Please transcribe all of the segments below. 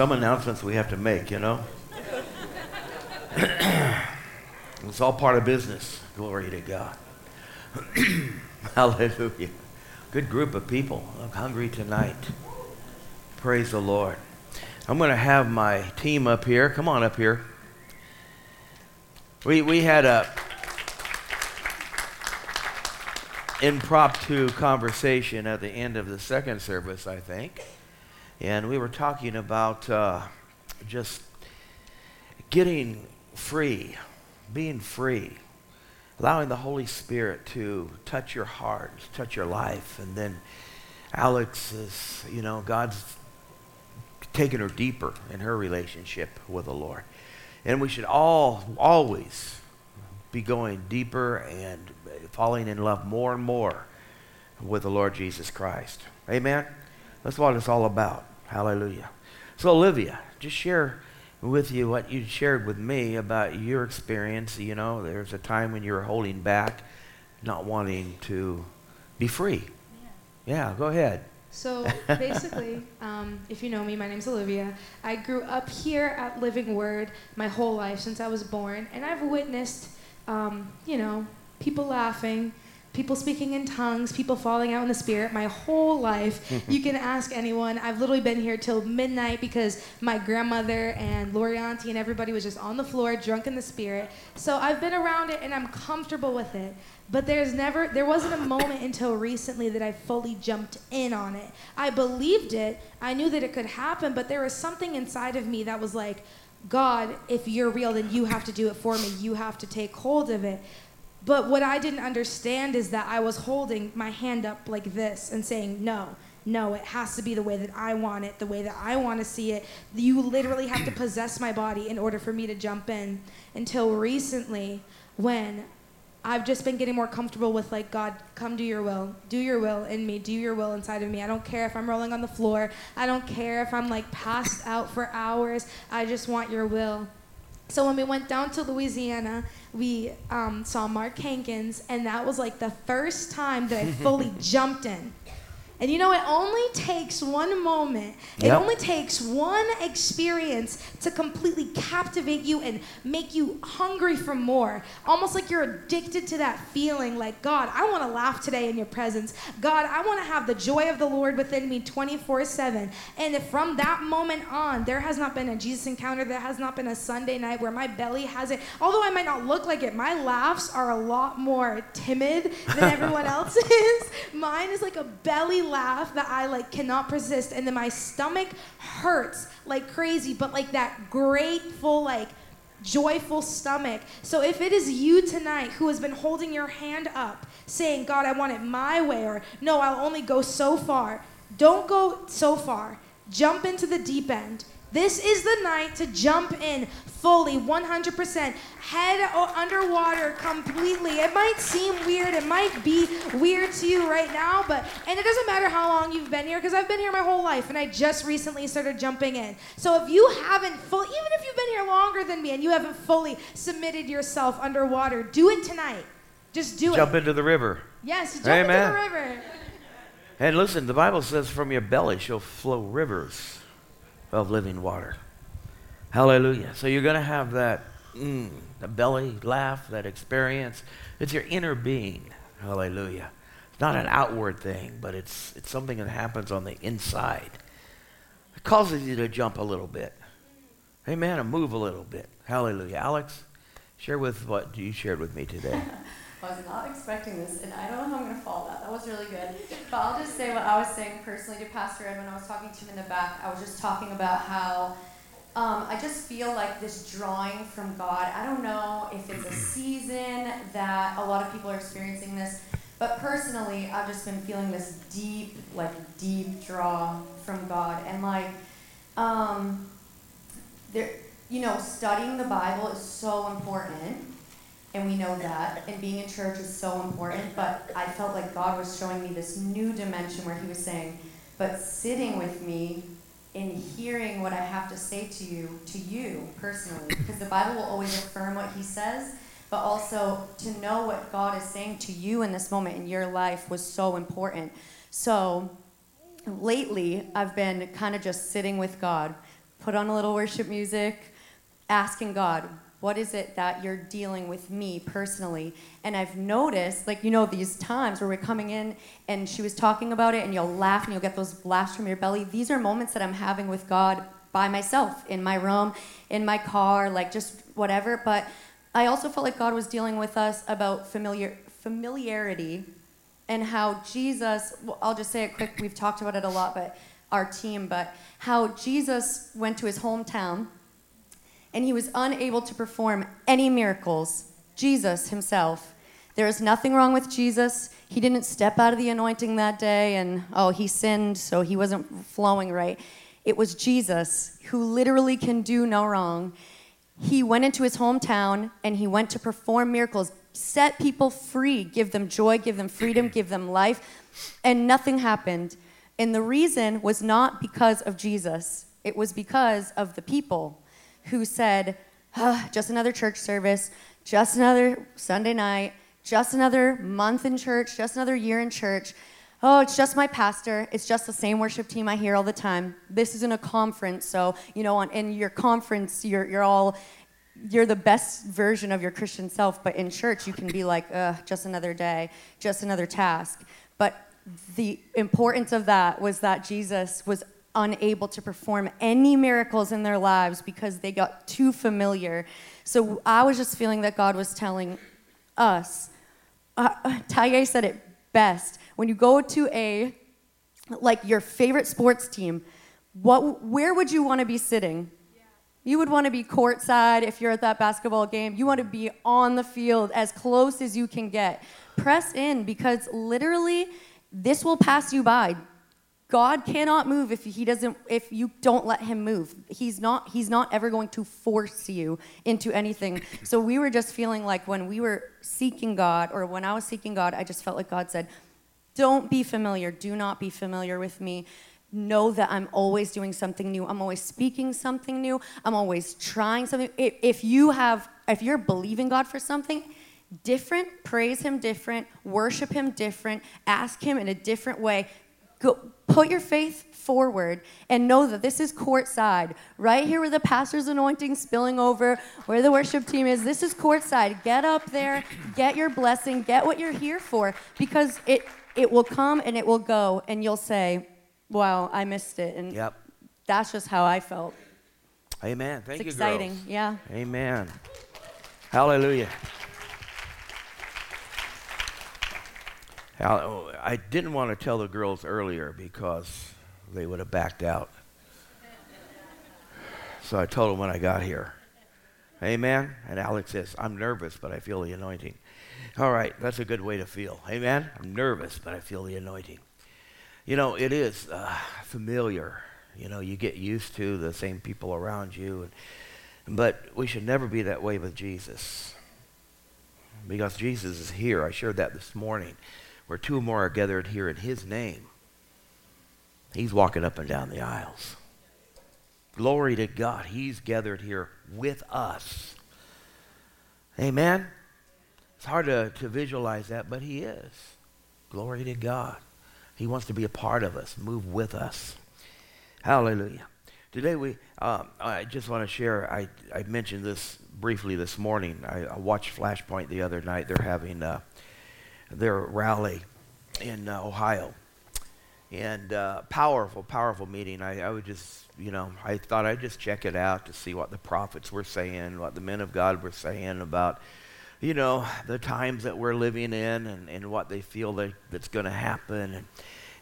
some announcements we have to make, you know. It's all part of business. Glory to God. Hallelujah. Good group of people. I'm hungry tonight. Praise the Lord. I'm going to have my team up here. Come on up here. We had a impromptu conversation at the end of the second service, I think. And we were talking about just getting free, being free, allowing the Holy Spirit to touch your heart, touch your life. And then Alex is, you know, God's taken her deeper in her relationship with the Lord. And we should all always be going deeper and falling in love more and more with the Lord Jesus Christ. Amen? That's what it's all about. Hallelujah. So Olivia, just share with you what you shared with me about your experience. You know, there's a time when you were holding back, not wanting to be free. Yeah, go ahead. So basically, if you know me, my name's Olivia. I grew up here at Living Word my whole life since I was born, and I've witnessed, you know, people laughing, people speaking in tongues, people falling out in the spirit my whole life. You can ask anyone. I've literally been here till midnight because my grandmother and Lori Auntie and everybody was just on the floor drunk in the spirit. So I've been around it, and I'm comfortable with it. But there wasn't a moment until recently that I fully jumped in on it. I believed it. I knew that it could happen, but there was something inside of me that was like, God, if you're real, then you have to do it for me. You have to take hold of it. But what I didn't understand is that I was holding my hand up like this and saying, no. No, it has to be the way that I want it, the way that I want to see it. You literally have to possess my body in order for me to jump in. Until recently, when I've just been getting more comfortable with, like, God, come do your will. Do your will in me. Do your will inside of me. I don't care if I'm rolling on the floor. I don't care if I'm, like, passed out for hours. I just want your will. So when we went down to Louisiana, we saw Mark Hankins, and that was, like, the first time that I fully jumped in. And you know, it only takes one moment. Yep. It only takes one experience to completely captivate you and make you hungry for more. Almost like you're addicted to that feeling like, God, I want to laugh today in your presence. God, I want to have the joy of the Lord within me 24/7. And if from that moment on, there has not been a Jesus encounter, there has not been a Sunday night where my belly hasn't, although I might not look like it, my laughs are a lot more timid than everyone else's. Mine is like a belly laugh that I like cannot persist, and then my stomach hurts like crazy, but like that grateful, like joyful stomach. So if it is you tonight who has been holding your hand up saying, God, I want it my way, or no, I'll only go so far, don't go so far. Jump into the deep end. This is the night to jump in fully, 100%, head underwater completely. It might seem weird. It might be weird to you right now, and it doesn't matter how long you've been here, because I've been here my whole life, and I just recently started jumping in. So if you haven't fully, even if you've been here longer than me, and you haven't fully submitted yourself underwater, do it tonight. Just do it. Jump into the river. Yes, jump into the river. And listen, the Bible says from your belly shall flow rivers of living water. Hallelujah. So you're going to have that the belly laugh, that experience. It's your inner being. Hallelujah. It's not an outward thing, but it's something that happens on the inside. It causes you to jump a little bit. Amen. And move a little bit. Hallelujah. Alex, share with what you shared with me today. I was not expecting this, and I don't know how I'm going to follow that. That was really good. But I'll just say what I was saying personally to Pastor Ed when I was talking to him in the back. I was just talking about how I just feel like this drawing from God. I don't know if it's a season that a lot of people are experiencing this, but personally, I've just been feeling this deep, like, deep draw from God. And, like, there, you know, studying the Bible is so important. And we know that, and being in church is so important, but I felt like God was showing me this new dimension where he was saying, but sitting with me and hearing what I have to say to you personally, because the Bible will always affirm what he says, but also to know what God is saying to you in this moment in your life was so important. So lately, I've been kind of just sitting with God, put on a little worship music, asking God, what is it that you're dealing with me personally? And I've noticed, like, you know, these times where we're coming in and she was talking about it and you'll laugh and you'll get those laughs from your belly. These are moments that I'm having with God by myself, in my room, in my car, like just whatever. But I also felt like God was dealing with us about familiarity and how Jesus, well, I'll just say it quick, we've talked about it a lot, but our team, but how Jesus went to his hometown and he was unable to perform any miracles. Jesus himself. There is nothing wrong with Jesus. He didn't step out of the anointing that day and, oh, he sinned, so he wasn't flowing right. It was Jesus who literally can do no wrong. He went into his hometown and he went to perform miracles, set people free, give them joy, give them freedom, give them life, and nothing happened. And the reason was not because of Jesus. It was because of the people who said, just another church service, just another Sunday night, just another month in church, just another year in church. Oh, it's just my pastor. It's just the same worship team I hear all the time. This isn't a conference, so, you know, in your conference, you're the best version of your Christian self, but in church, you can be like, just another day, just another task. But the importance of that was that Jesus was unable to perform any miracles in their lives because they got too familiar. So I was just feeling that God was telling us. Taye said it best. When you go to your favorite sports team, where would you want to be sitting? Yeah. You would want to be courtside if you're at that basketball game. You want to be on the field as close as you can get. Press in, because literally this will pass you by. God cannot move if you don't let him move. He's not ever going to force you into anything. So we were just feeling like when we were seeking God, or when I was seeking God, I just felt like God said, don't be familiar. Do not be familiar with me. Know that I'm always doing something new. I'm always speaking something new. I'm always trying something. If you're believing God for something different, praise him different, worship him different, ask him in a different way. Go, put your faith forward and know that this is courtside. Right here where the pastor's anointing spilling over, where the worship team is, this is courtside. Get up there, get your blessing, get what you're here for, because it will come and it will go, and you'll say, wow, I missed it. And yep. That's just how I felt. Amen. Thank you, girls. It's exciting, yeah. Amen. Hallelujah. I didn't want to tell the girls earlier because they would have backed out. So I told them when I got here. Amen? And Alex says, I'm nervous, but I feel the anointing. All right, that's a good way to feel. Amen? I'm nervous, but I feel the anointing. You know, it is familiar. You know, you get used to the same people around you. But we should never be that way with Jesus, because Jesus is here. I shared that this morning. Where two or more are gathered here in his name, he's walking up and down the aisles. Glory to God. He's gathered here with us. Amen? It's hard to visualize that, but he is. Glory to God. He wants to be a part of us, move with us. Hallelujah. Today I just want to share, I mentioned this briefly this morning. I watched Flashpoint the other night. They're having their rally in Ohio. And powerful, powerful meeting. I would just, you know, I thought I'd just check it out to see what the prophets were saying, what the men of God were saying about, you know, the times that we're living in and what they feel that's going to happen.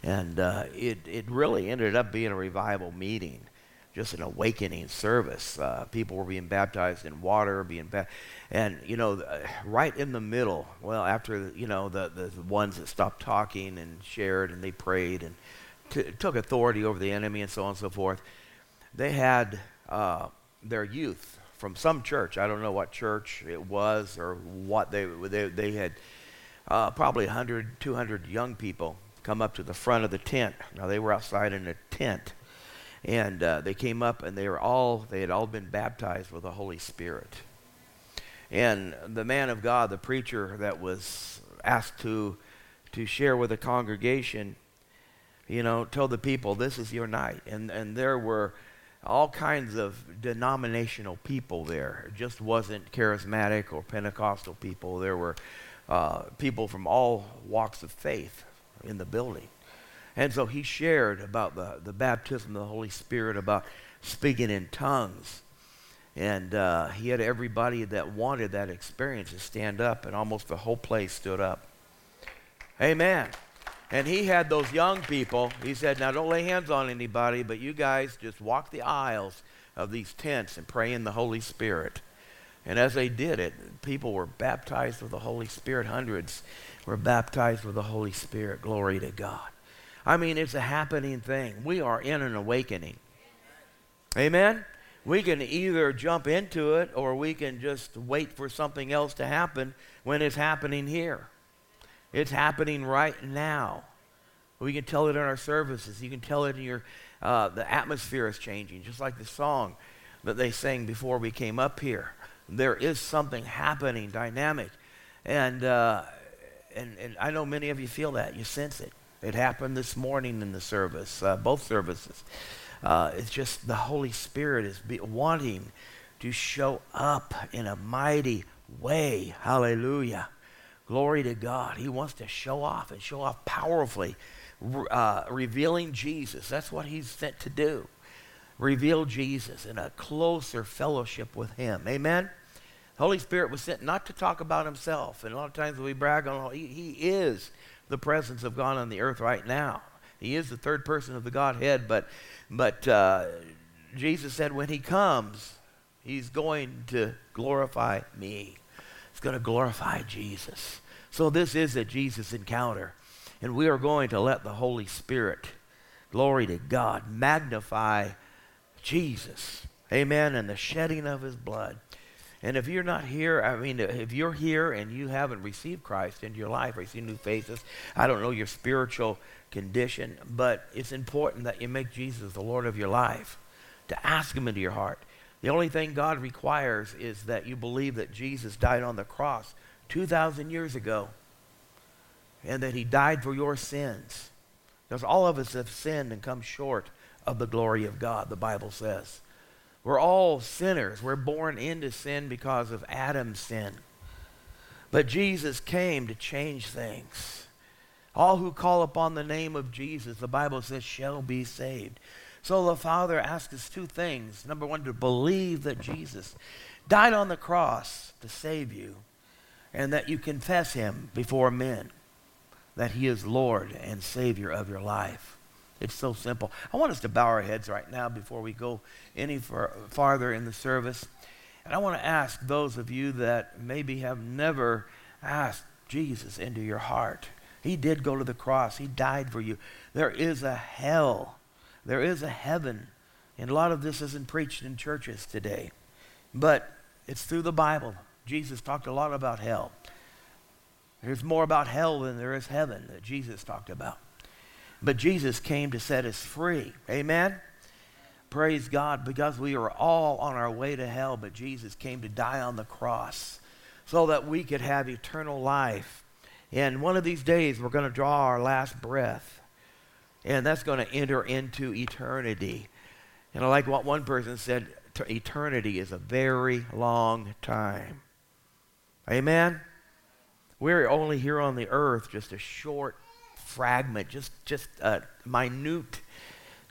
And it really ended up being a revival meeting, just an awakening service. People were being baptized in water, and you know, right in the middle, well, after, you know, the ones that stopped talking and shared and they prayed and took authority over the enemy and so on and so forth, they had their youth from some church. I don't know what church it was or what they had probably 100, 200 young people come up to the front of the tent. Now, they were outside in a tent. And they came up, and they had all been baptized with the Holy Spirit. And the man of God, the preacher that was asked to share with the congregation, you know, told the people, this is your night. And there were all kinds of denominational people there. It just wasn't charismatic or Pentecostal people. There were people from all walks of faith in the building. And so he shared about the baptism of the Holy Spirit, about speaking in tongues. And he had everybody that wanted that experience to stand up, and almost the whole place stood up. Amen. And he had those young people. He said, now don't lay hands on anybody, but you guys just walk the aisles of these tents and pray in the Holy Spirit. And as they did it, people were baptized with the Holy Spirit. Hundreds were baptized with the Holy Spirit. Glory to God. I mean, it's a happening thing. We are in an awakening. Amen? We can either jump into it, or we can just wait for something else to happen when it's happening here. It's happening right now. We can tell it in our services. You can tell it in your, the atmosphere is changing, just like the song that they sang before we came up here. There is something happening, dynamic. And I know many of you feel that. You sense it. It happened this morning in the service, both services. It's just the Holy Spirit is wanting to show up in a mighty way. Hallelujah. Glory to God. He wants to show off and show off powerfully, revealing Jesus. That's what he's sent to do. Reveal Jesus in a closer fellowship with him. Amen? The Holy Spirit was sent not to talk about himself. And a lot of times we brag on, he is the presence of God on the earth right now. He is the third person of the Godhead. But Jesus said when he comes, he's going to glorify me. It's going to glorify Jesus. So this is a Jesus encounter, and we are going to let the Holy Spirit, glory to God, magnify Jesus. Amen. And the shedding of his blood. And if you're not here, I mean, if you're here and you haven't received Christ into your life, received new faces, I don't know your spiritual condition, but it's important that you make Jesus the Lord of your life, to ask him into your heart. The only thing God requires is that you believe that Jesus died on the cross 2,000 years ago and that he died for your sins. Because all of us have sinned and come short of the glory of God, the Bible says. We're all sinners. We're born into sin because of Adam's sin. But Jesus came to change things. All who call upon the name of Jesus, the Bible says, shall be saved. So the Father asks us two things. Number one, to believe that Jesus died on the cross to save you, and that you confess him before men, that he is Lord and Savior of your life. It's so simple. I want us to bow our heads right now before we go any farther in the service. And I want to ask those of you that maybe have never asked Jesus into your heart. He did go to the cross. He died for you. There is a hell. There is a heaven, and a lot of this isn't preached in churches today, but it's through the Bible. Jesus talked a lot about hell. There's more about hell than there is heaven that Jesus talked about. But Jesus came to set us free. Amen? Praise God, because we are all on our way to hell, but Jesus came to die on the cross so that we could have eternal life. And one of these days, we're going to draw our last breath. And that's going to enter into eternity. And I like what one person said, eternity is a very long time. Amen? We're only here on the earth, just a short fragment, just a minute,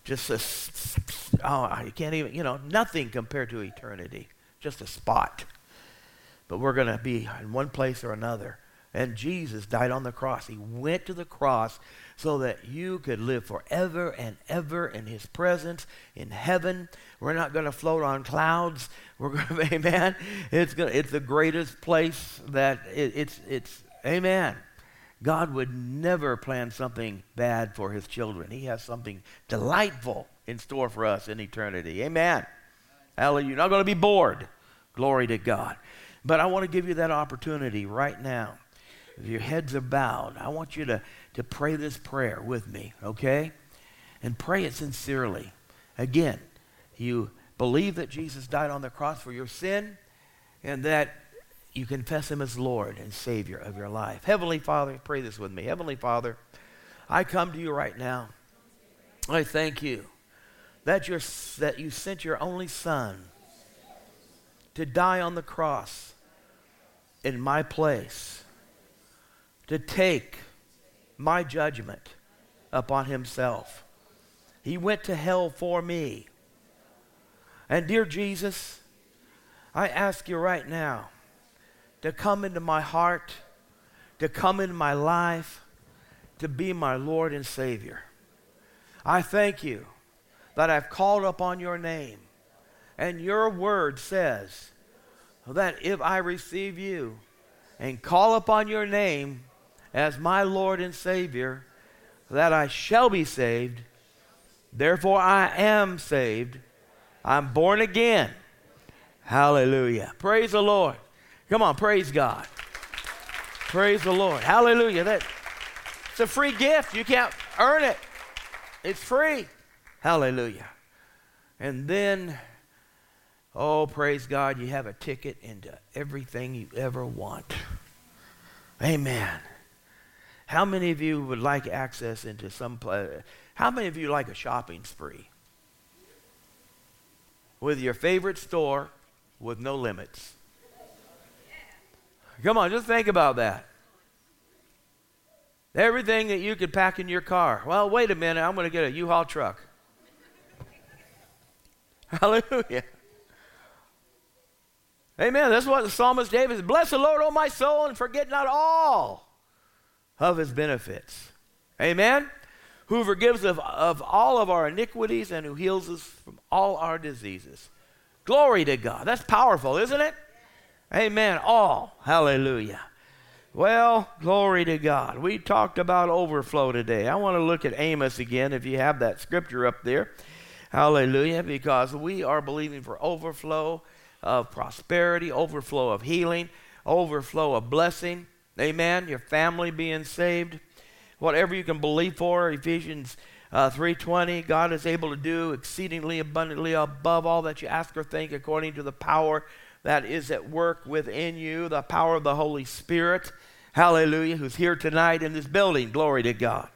just a, oh, you can't even, you know, nothing compared to eternity, just a spot. But we're going to be in one place or another. And Jesus died on the cross. He went to the cross so that you could live forever and ever in his presence in heaven. We're not going to float on clouds. We're going to, amen. It's the greatest place that it's amen. God would never plan something bad for his children. He has something delightful in store for us in eternity. Amen. Hallelujah. You're not going to be bored. Glory to God. But I want to give you that opportunity right now. If your heads are bowed, I want you to pray this prayer with me, okay? And pray it sincerely. Again, you believe that Jesus died on the cross for your sin and that you confess him as Lord and Savior of your life. Heavenly Father, pray this with me. Heavenly Father, I come to you right now. I thank you that you sent your only son to die on the cross in my place, to take my judgment upon himself. He went to hell for me. And dear Jesus, I ask you right now to come into my heart, to come into my life, to be my Lord and Savior. I thank you that I've called upon your name, and your word says that if I receive you and call upon your name as my Lord and Savior, that I shall be saved. Therefore, I am saved. I'm born again. Hallelujah. Praise the Lord. Come on, praise God. Praise the Lord. Hallelujah. It's a free gift. You can't earn it. It's free. Hallelujah. And then, oh, praise God, you have a ticket into everything you ever want. Amen. How many of you would like access into some place? How many of you like a shopping spree? With your favorite store with no limits. Come on, just think about that. Everything that you could pack in your car. Well, wait a minute, I'm going to get a U-Haul truck. Hallelujah. Amen. That's what the psalmist David said. Bless the Lord, O my soul, and forget not all of his benefits. Amen. Who forgives of all of our iniquities and who heals us from all our diseases. Glory to God. That's powerful, isn't it? Amen. All. Hallelujah. Well, glory to God. We talked about overflow today. I want to look at Amos again, if you have that scripture up there. Hallelujah. Because we are believing for overflow of prosperity, overflow of healing, overflow of blessing. Amen. Your family being saved. Whatever you can believe for, Ephesians 3:20, God is able to do exceedingly abundantly above all that you ask or think according to the power that is at work within you, the power of the Holy Spirit. Hallelujah, who's here tonight in this building. Glory to God.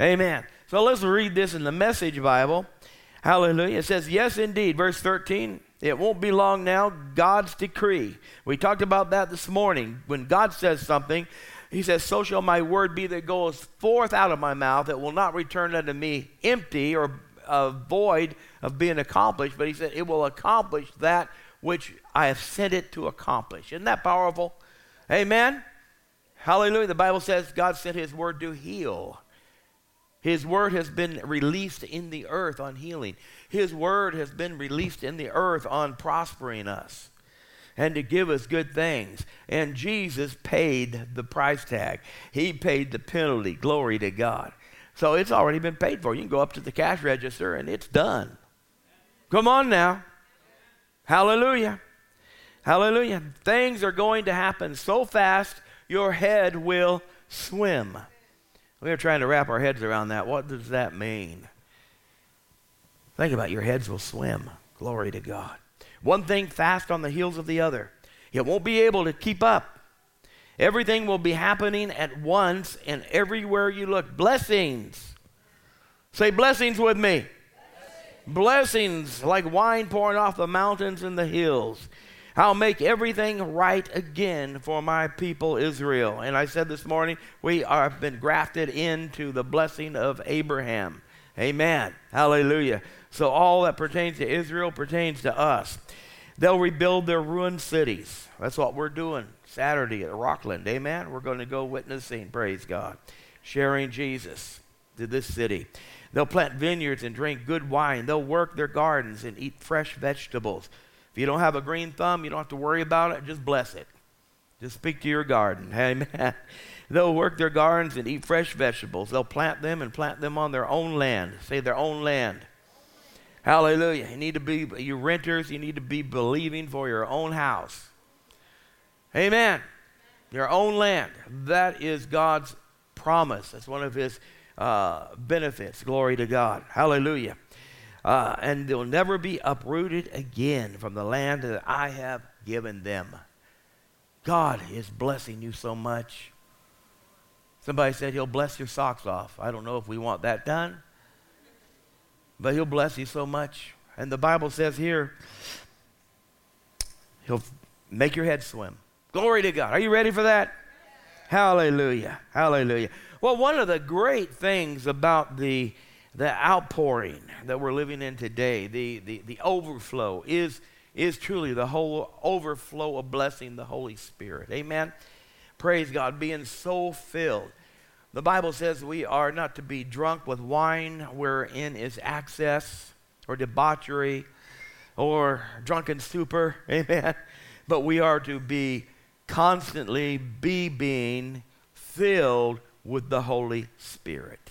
Amen. So let's read this in the Message Bible. Hallelujah. It says, yes, indeed. Verse 13, it won't be long now, God's decree. We talked about that this morning. When God says something, he says, so shall my word be that goes forth out of my mouth. It will not return unto me empty or void of being accomplished. But he said, it will accomplish that which I have sent it to accomplish. Isn't that powerful? Amen? Hallelujah. The Bible says God sent his word to heal. His word has been released in the earth on healing. His word has been released in the earth on prospering us and to give us good things. And Jesus paid the price tag. He paid the penalty. Glory to God. So it's already been paid for. You can go up to the cash register and it's done. Come on now. Hallelujah. Hallelujah. Things are going to happen so fast, your head will swim. We're trying to wrap our heads around that. What does that mean? Think about it. Your heads will swim. Glory to God. One thing fast on the heels of the other. It won't be able to keep up. Everything will be happening at once and everywhere you look. Blessings. Say blessings with me. Blessings like wine pouring off the mountains and the hills. I'll make everything right again for my people Israel. And I said this morning, we have been grafted into the blessing of Abraham. Amen. Hallelujah. So all that pertains to Israel pertains to us. They'll rebuild their ruined cities. That's what we're doing Saturday at Rockland. Amen. We're going to go witnessing, praise God, sharing Jesus to this city. They'll plant vineyards and drink good wine. They'll work their gardens and eat fresh vegetables. If you don't have a green thumb, you don't have to worry about it. Just bless it. Just speak to your garden. Amen. They'll work their gardens and eat fresh vegetables. They'll plant them and plant them on their own land. Say their own land. Hallelujah. You need to be, you renters, you need to be believing for your own house. Amen. Your own land. That is God's promise. That's one of his benefits. Glory to God. Hallelujah. And they'll never be uprooted again from the land that I have given them. God is blessing you so much. Somebody said he'll bless your socks off. I don't know if we want that done. but he'll bless you so much. And the Bible says here, he'll make your head swim. Glory to God. Are you ready for that? Hallelujah. Hallelujah. Well, one of the great things about the outpouring that we're living in today, the overflow, is truly the whole overflow of blessing the Holy Spirit. Amen. Praise God. Being so filled. The Bible says we are not to be drunk with wine wherein is excess or debauchery or drunken stupor. Amen. But we are to be constantly being filled with the Holy Spirit.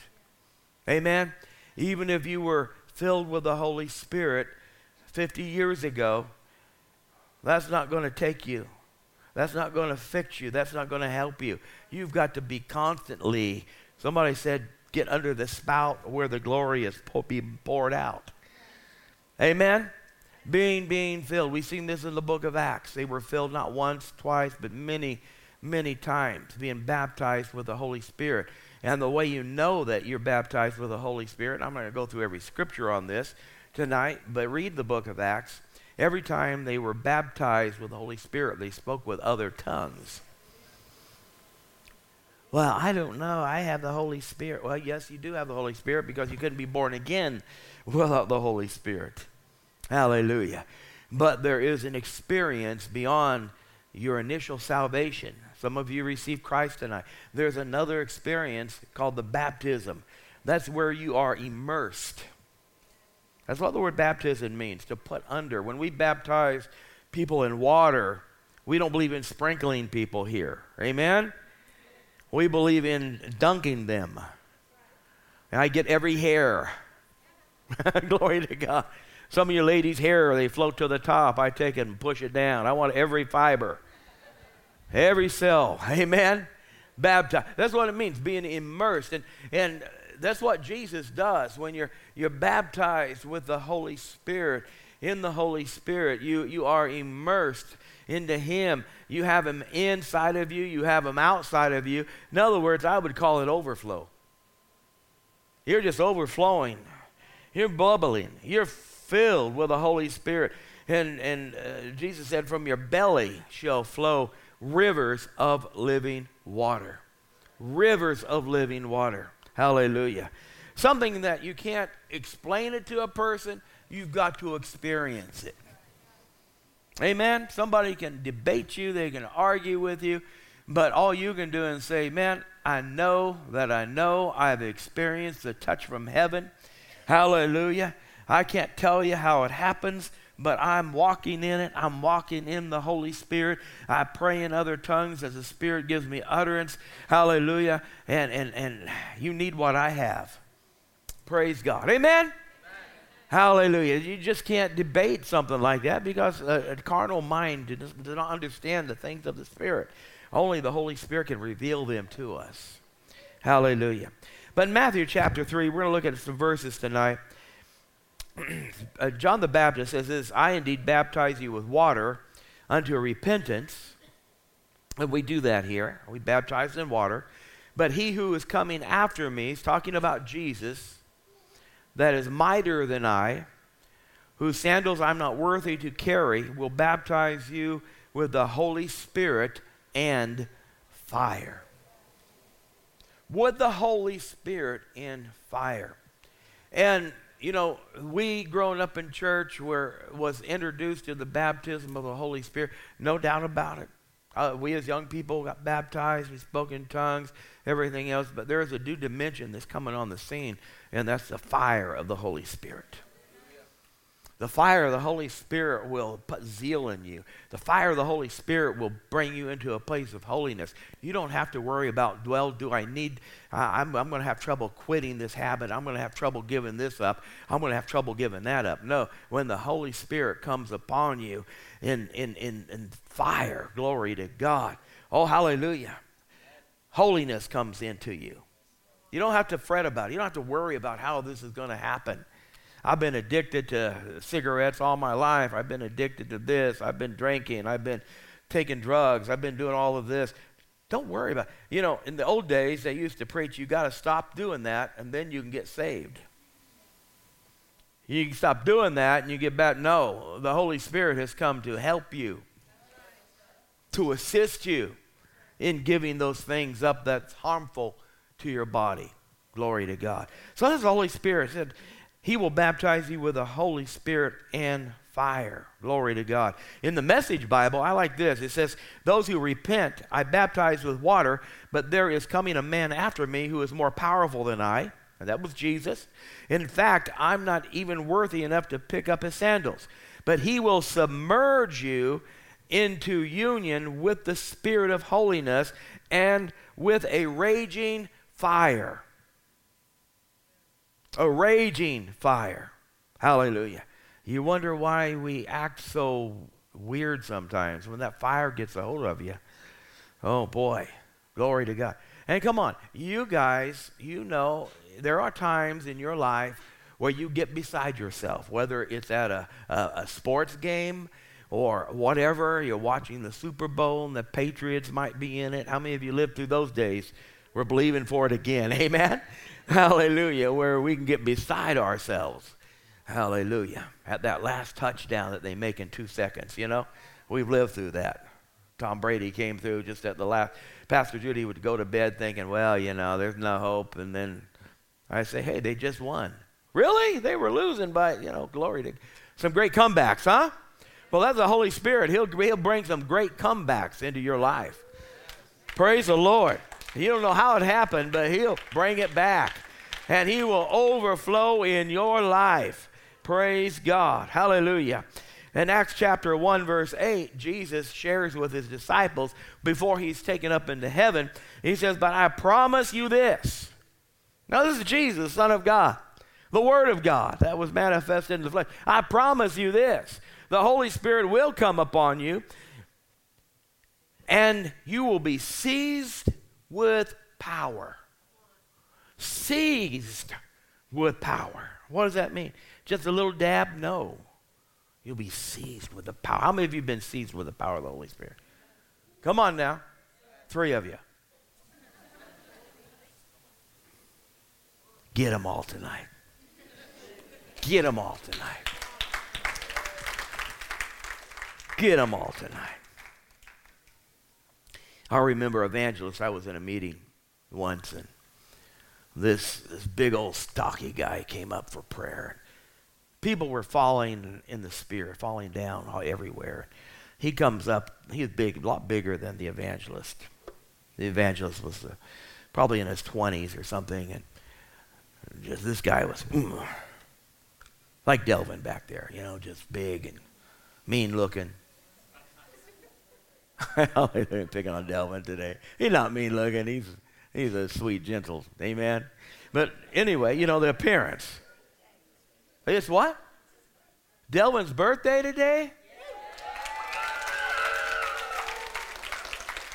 Amen. Even if you were filled with the Holy Spirit 50 years ago, that's not going to take you. That's not going to fix you. That's not going to help you. You've got to be constantly, somebody said, get under the spout where the glory is being poured out. Amen? Being filled. We've seen this in the book of Acts. They were filled not once, twice, but many, many times, being baptized with the Holy Spirit. And the way you know that you're baptized with the Holy Spirit, I'm not going to go through every scripture on this tonight, but read the book of Acts. Every time they were baptized with the Holy Spirit, they spoke with other tongues. Well, I don't know. I have the Holy Spirit. Well, yes, you do have the Holy Spirit because you couldn't be born again without the Holy Spirit. Hallelujah. But there is an experience beyond your initial salvation. Some of you received Christ tonight. There's another experience called the baptism. That's where you are immersed. That's what the word baptism means, to put under. When we baptize people in water, we don't believe in sprinkling people here. Amen? We believe in dunking them. And I get every hair. Glory to God. Some of you ladies' hair, they float to the top. I take it and push it down. I want every fiber, every cell. Amen? Baptized. That's what it means, being immersed. And that's what Jesus does when you're baptized with the Holy Spirit. In the Holy Spirit, you are immersed into Him. You have Him inside of you. You have Him outside of you. In other words, I would call it overflow. You're just overflowing. You're bubbling. You're filled with the Holy Spirit. And Jesus said, from your belly shall flow rivers of living water. Rivers of living water. Hallelujah. Something that you can't explain it to a person, you've got to experience it. Amen? Somebody can debate you, they can argue with you, but all you can do is say, man, I know that I know I've experienced the touch from heaven. Hallelujah. I can't tell you how it happens, but I'm walking in it. I'm walking in the Holy Spirit. I pray in other tongues as the Spirit gives me utterance. Hallelujah. And you need what I have. Praise God. Amen? Amen. Hallelujah. You just can't debate something like that because a carnal mind does not understand the things of the Spirit. Only the Holy Spirit can reveal them to us. Hallelujah. But in Matthew chapter 3, we're going to look at some verses tonight. John the Baptist says this, I indeed baptize you with water unto repentance. And we do that here. We baptize in water. But he who is coming after me, he's talking about Jesus, that is mightier than I, whose sandals I'm not worthy to carry, will baptize you with the Holy Spirit and fire. With the Holy Spirit and fire. And you know, we growing up in church was introduced to the baptism of the Holy Spirit, no doubt about it. We as young people got baptized, we spoke in tongues, everything else, but there is a new dimension that's coming on the scene, and that's the fire of the Holy Spirit. The fire of the Holy Spirit will put zeal in you. The fire of the Holy Spirit will bring you into a place of holiness. You don't have to worry about, well, do I need, I'm going to have trouble quitting this habit. I'm going to have trouble giving this up. I'm going to have trouble giving that up. No, when the Holy Spirit comes upon you in fire, glory to God. Oh, hallelujah. Holiness comes into you. You don't have to fret about it. You don't have to worry about how this is going to happen. I've been addicted to cigarettes all my life. I've been addicted to this. I've been drinking. I've been taking drugs. I've been doing all of this. Don't worry about it. You know, in the old days, they used to preach, you got to stop doing that, and then you can get saved. You can stop doing that and you get back. No, the Holy Spirit has come to help you, to assist you in giving those things up that's harmful to your body. Glory to God. So that's the Holy Spirit. He said, He will baptize you with the Holy Spirit and fire. Glory to God. In the Message Bible, I like this. It says, those who repent, I baptize with water, but there is coming a man after me who is more powerful than I. And that was Jesus. In fact, I'm not even worthy enough to pick up his sandals. But he will submerge you into union with the Spirit of holiness and with a raging fire. A raging fire. Hallelujah. You wonder why we act so weird sometimes when that fire gets a hold of you. Oh boy, glory to God. And come on, you guys, you know, there are times in your life where you get beside yourself, whether it's at a sports game or whatever, you're watching the Super Bowl and the Patriots might be in it. How many of you lived through those days? We're believing for it again, amen? Hallelujah, where we can get beside ourselves. Hallelujah, at that last touchdown that they make in 2 seconds, you know? We've lived through that. Tom Brady came through just at the last. Pastor Judy would go to bed thinking, well, you know, there's no hope. And then I say, hey, they just won. Really? They were losing by, you know, glory to. Some great comebacks, huh? Well, that's the Holy Spirit. He'll bring some great comebacks into your life. Praise the Lord. You don't know how it happened, but he'll bring it back. And he will overflow in your life. Praise God. Hallelujah. In Acts chapter 1, verse 8, Jesus shares with his disciples before he's taken up into heaven. He says, but I promise you this. Now, this is Jesus, Son of God, the Word of God that was manifested in the flesh. I promise you this. The Holy Spirit will come upon you, and you will be seized with power. Seized with power. What does that mean? Just a little dab? No. You'll be seized with the power. How many of you have been seized with the power of the Holy Spirit? Come on now. 3 of you. Get them all tonight. Get them all tonight. Get them all tonight. I remember evangelist. I was in a meeting once, and this big old stocky guy came up for prayer. People were falling in the spirit, falling down everywhere. He comes up. He was big, a lot bigger than the evangelist. The evangelist was probably in his 20s or something, and just this guy was like Delvin back there, you know, just big and mean looking. I'm picking on Delvin today. He's not mean looking. He's a sweet, gentle. Amen. But anyway, you know, the appearance. It's what? Delvin's birthday today?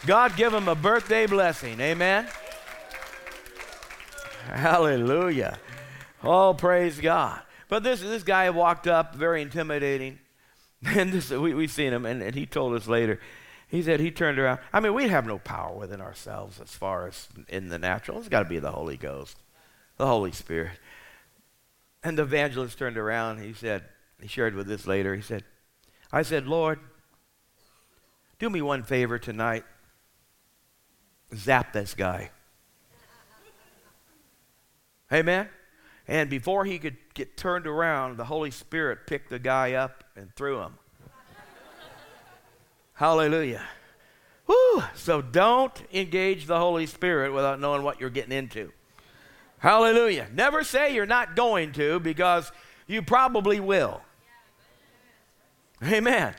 God give him a birthday blessing. Amen. Hallelujah. Oh, praise God. But this guy walked up, very intimidating. And we've seen him, and he told us later. He said he turned around. I mean, we have no power within ourselves as far as in the natural. It's got to be the Holy Ghost, the Holy Spirit. And the evangelist turned around. He said, he shared with us later. He said, I said, Lord, do me one favor tonight. Zap this guy. Amen? And before he could get turned around, the Holy Spirit picked the guy up and threw him. Hallelujah. Woo! So don't engage the Holy Spirit without knowing what you're getting into. Hallelujah. Never say you're not going to, because you probably will. Amen.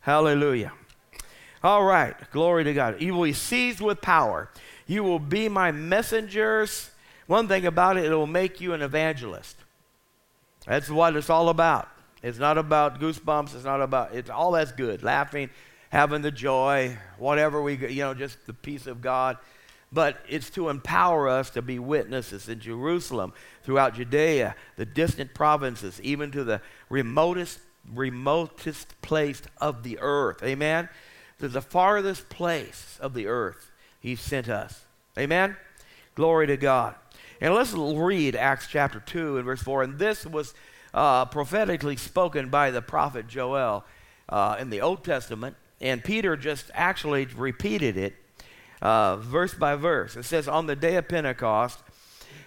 Hallelujah. All right. Glory to God. You will be seized with power. You will be my messengers. One thing about it, it will make you an evangelist. That's what it's all about. It's not about goosebumps. It's not about, it's all that's good. Laughing, having the joy, whatever we, you know, just the peace of God. But it's to empower us to be witnesses in Jerusalem, throughout Judea, the distant provinces, even to the remotest place of the earth. Amen? To the farthest place of the earth, he sent us. Amen? Glory to God. And let's read Acts chapter 2 and verse 4. And this was prophetically spoken by the prophet Joel in the Old Testament, and Peter just actually repeated it verse by verse. It says, on the day of Pentecost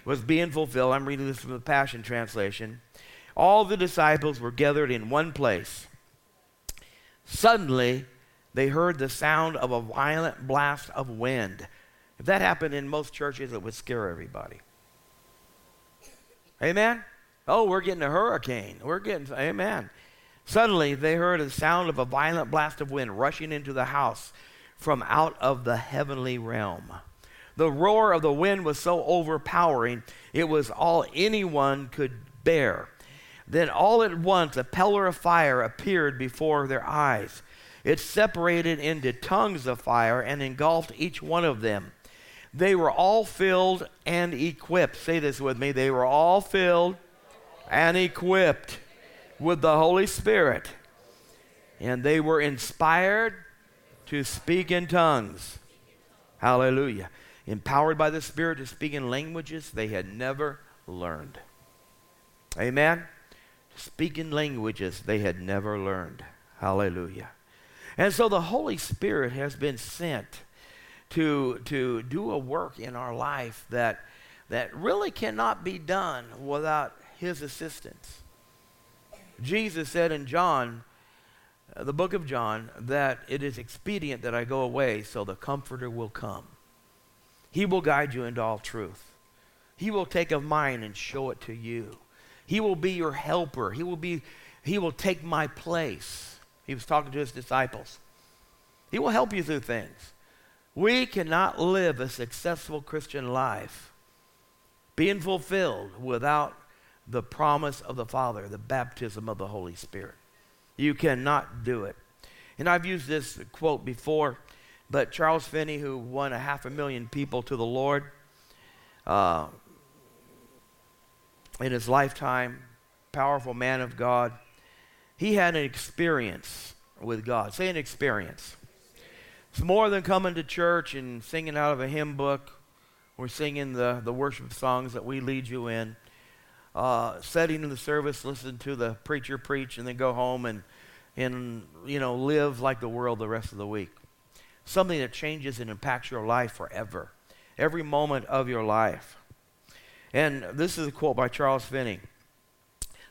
was being fulfilled, I'm reading this from the Passion Translation, all the disciples were gathered in one place. Suddenly, they heard the sound of a violent blast of wind. If that happened in most churches, it would scare everybody. Amen? Oh, we're getting a hurricane. Amen. Suddenly, they heard the sound of a violent blast of wind rushing into the house from out of the heavenly realm. The roar of the wind was so overpowering, it was all anyone could bear. Then all at once, a pillar of fire appeared before their eyes. It separated into tongues of fire and engulfed each one of them. They were all filled and equipped. Say this with me. They were all filled and equipped with the Holy Spirit. And they were inspired to speak in tongues. Hallelujah. Empowered by the Spirit to speak in languages they had never learned. Amen? Speak in languages they had never learned. Hallelujah. And so the Holy Spirit has been sent to do a work in our life that really cannot be done without his assistance. Jesus said in John, the book of John, that it is expedient that I go away so the Comforter will come. He will guide you into all truth. He will take of mine and show it to you. He will be your helper. He will take my place. He was talking to his disciples. He will help you through things. We cannot live a successful Christian life being fulfilled without the promise of the Father, the baptism of the Holy Spirit. You cannot do it. And I've used this quote before, but Charles Finney, who won 500,000 people to the Lord in his lifetime, powerful man of God, he had an experience with God. Say an experience. It's more than coming to church and singing out of a hymn book or singing the worship songs that we lead you in. Sitting in the service, listen to the preacher preach, and then go home and live like the world the rest of the week. Something that changes and impacts your life forever. Every moment of your life. And this is a quote by Charles Finney.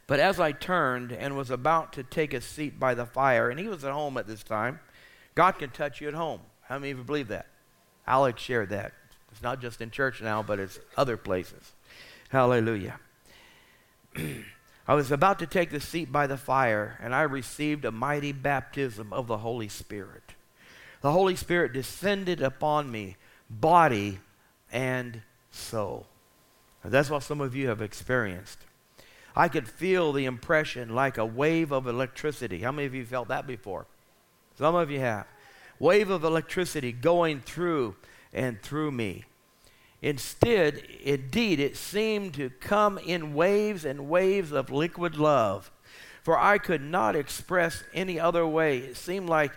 But as I turned and was about to take a seat by the fire, and he was at home at this time. God can touch you at home. How many of you believe that? Alex shared that. It's not just in church now, but it's other places. Hallelujah. I was about to take the seat by the fire, and I received a mighty baptism of the Holy Spirit. The Holy Spirit descended upon me, body and soul. And that's what some of you have experienced. I could feel the impression like a wave of electricity. How many of you felt that before? Some of you have. Wave of electricity going through and through me. Indeed, it seemed to come in waves and waves of liquid love, for I could not express any other way. It seemed like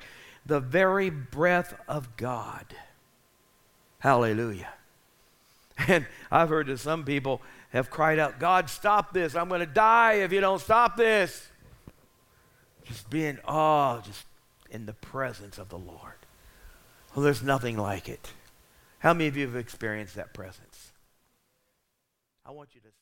the very breath of God. Hallelujah. And I've heard that some people have cried out, God, stop this. I'm going to die if you don't stop this. Just being, just in the presence of the Lord. Well, there's nothing like it. How many of you have experienced that presence? I want you to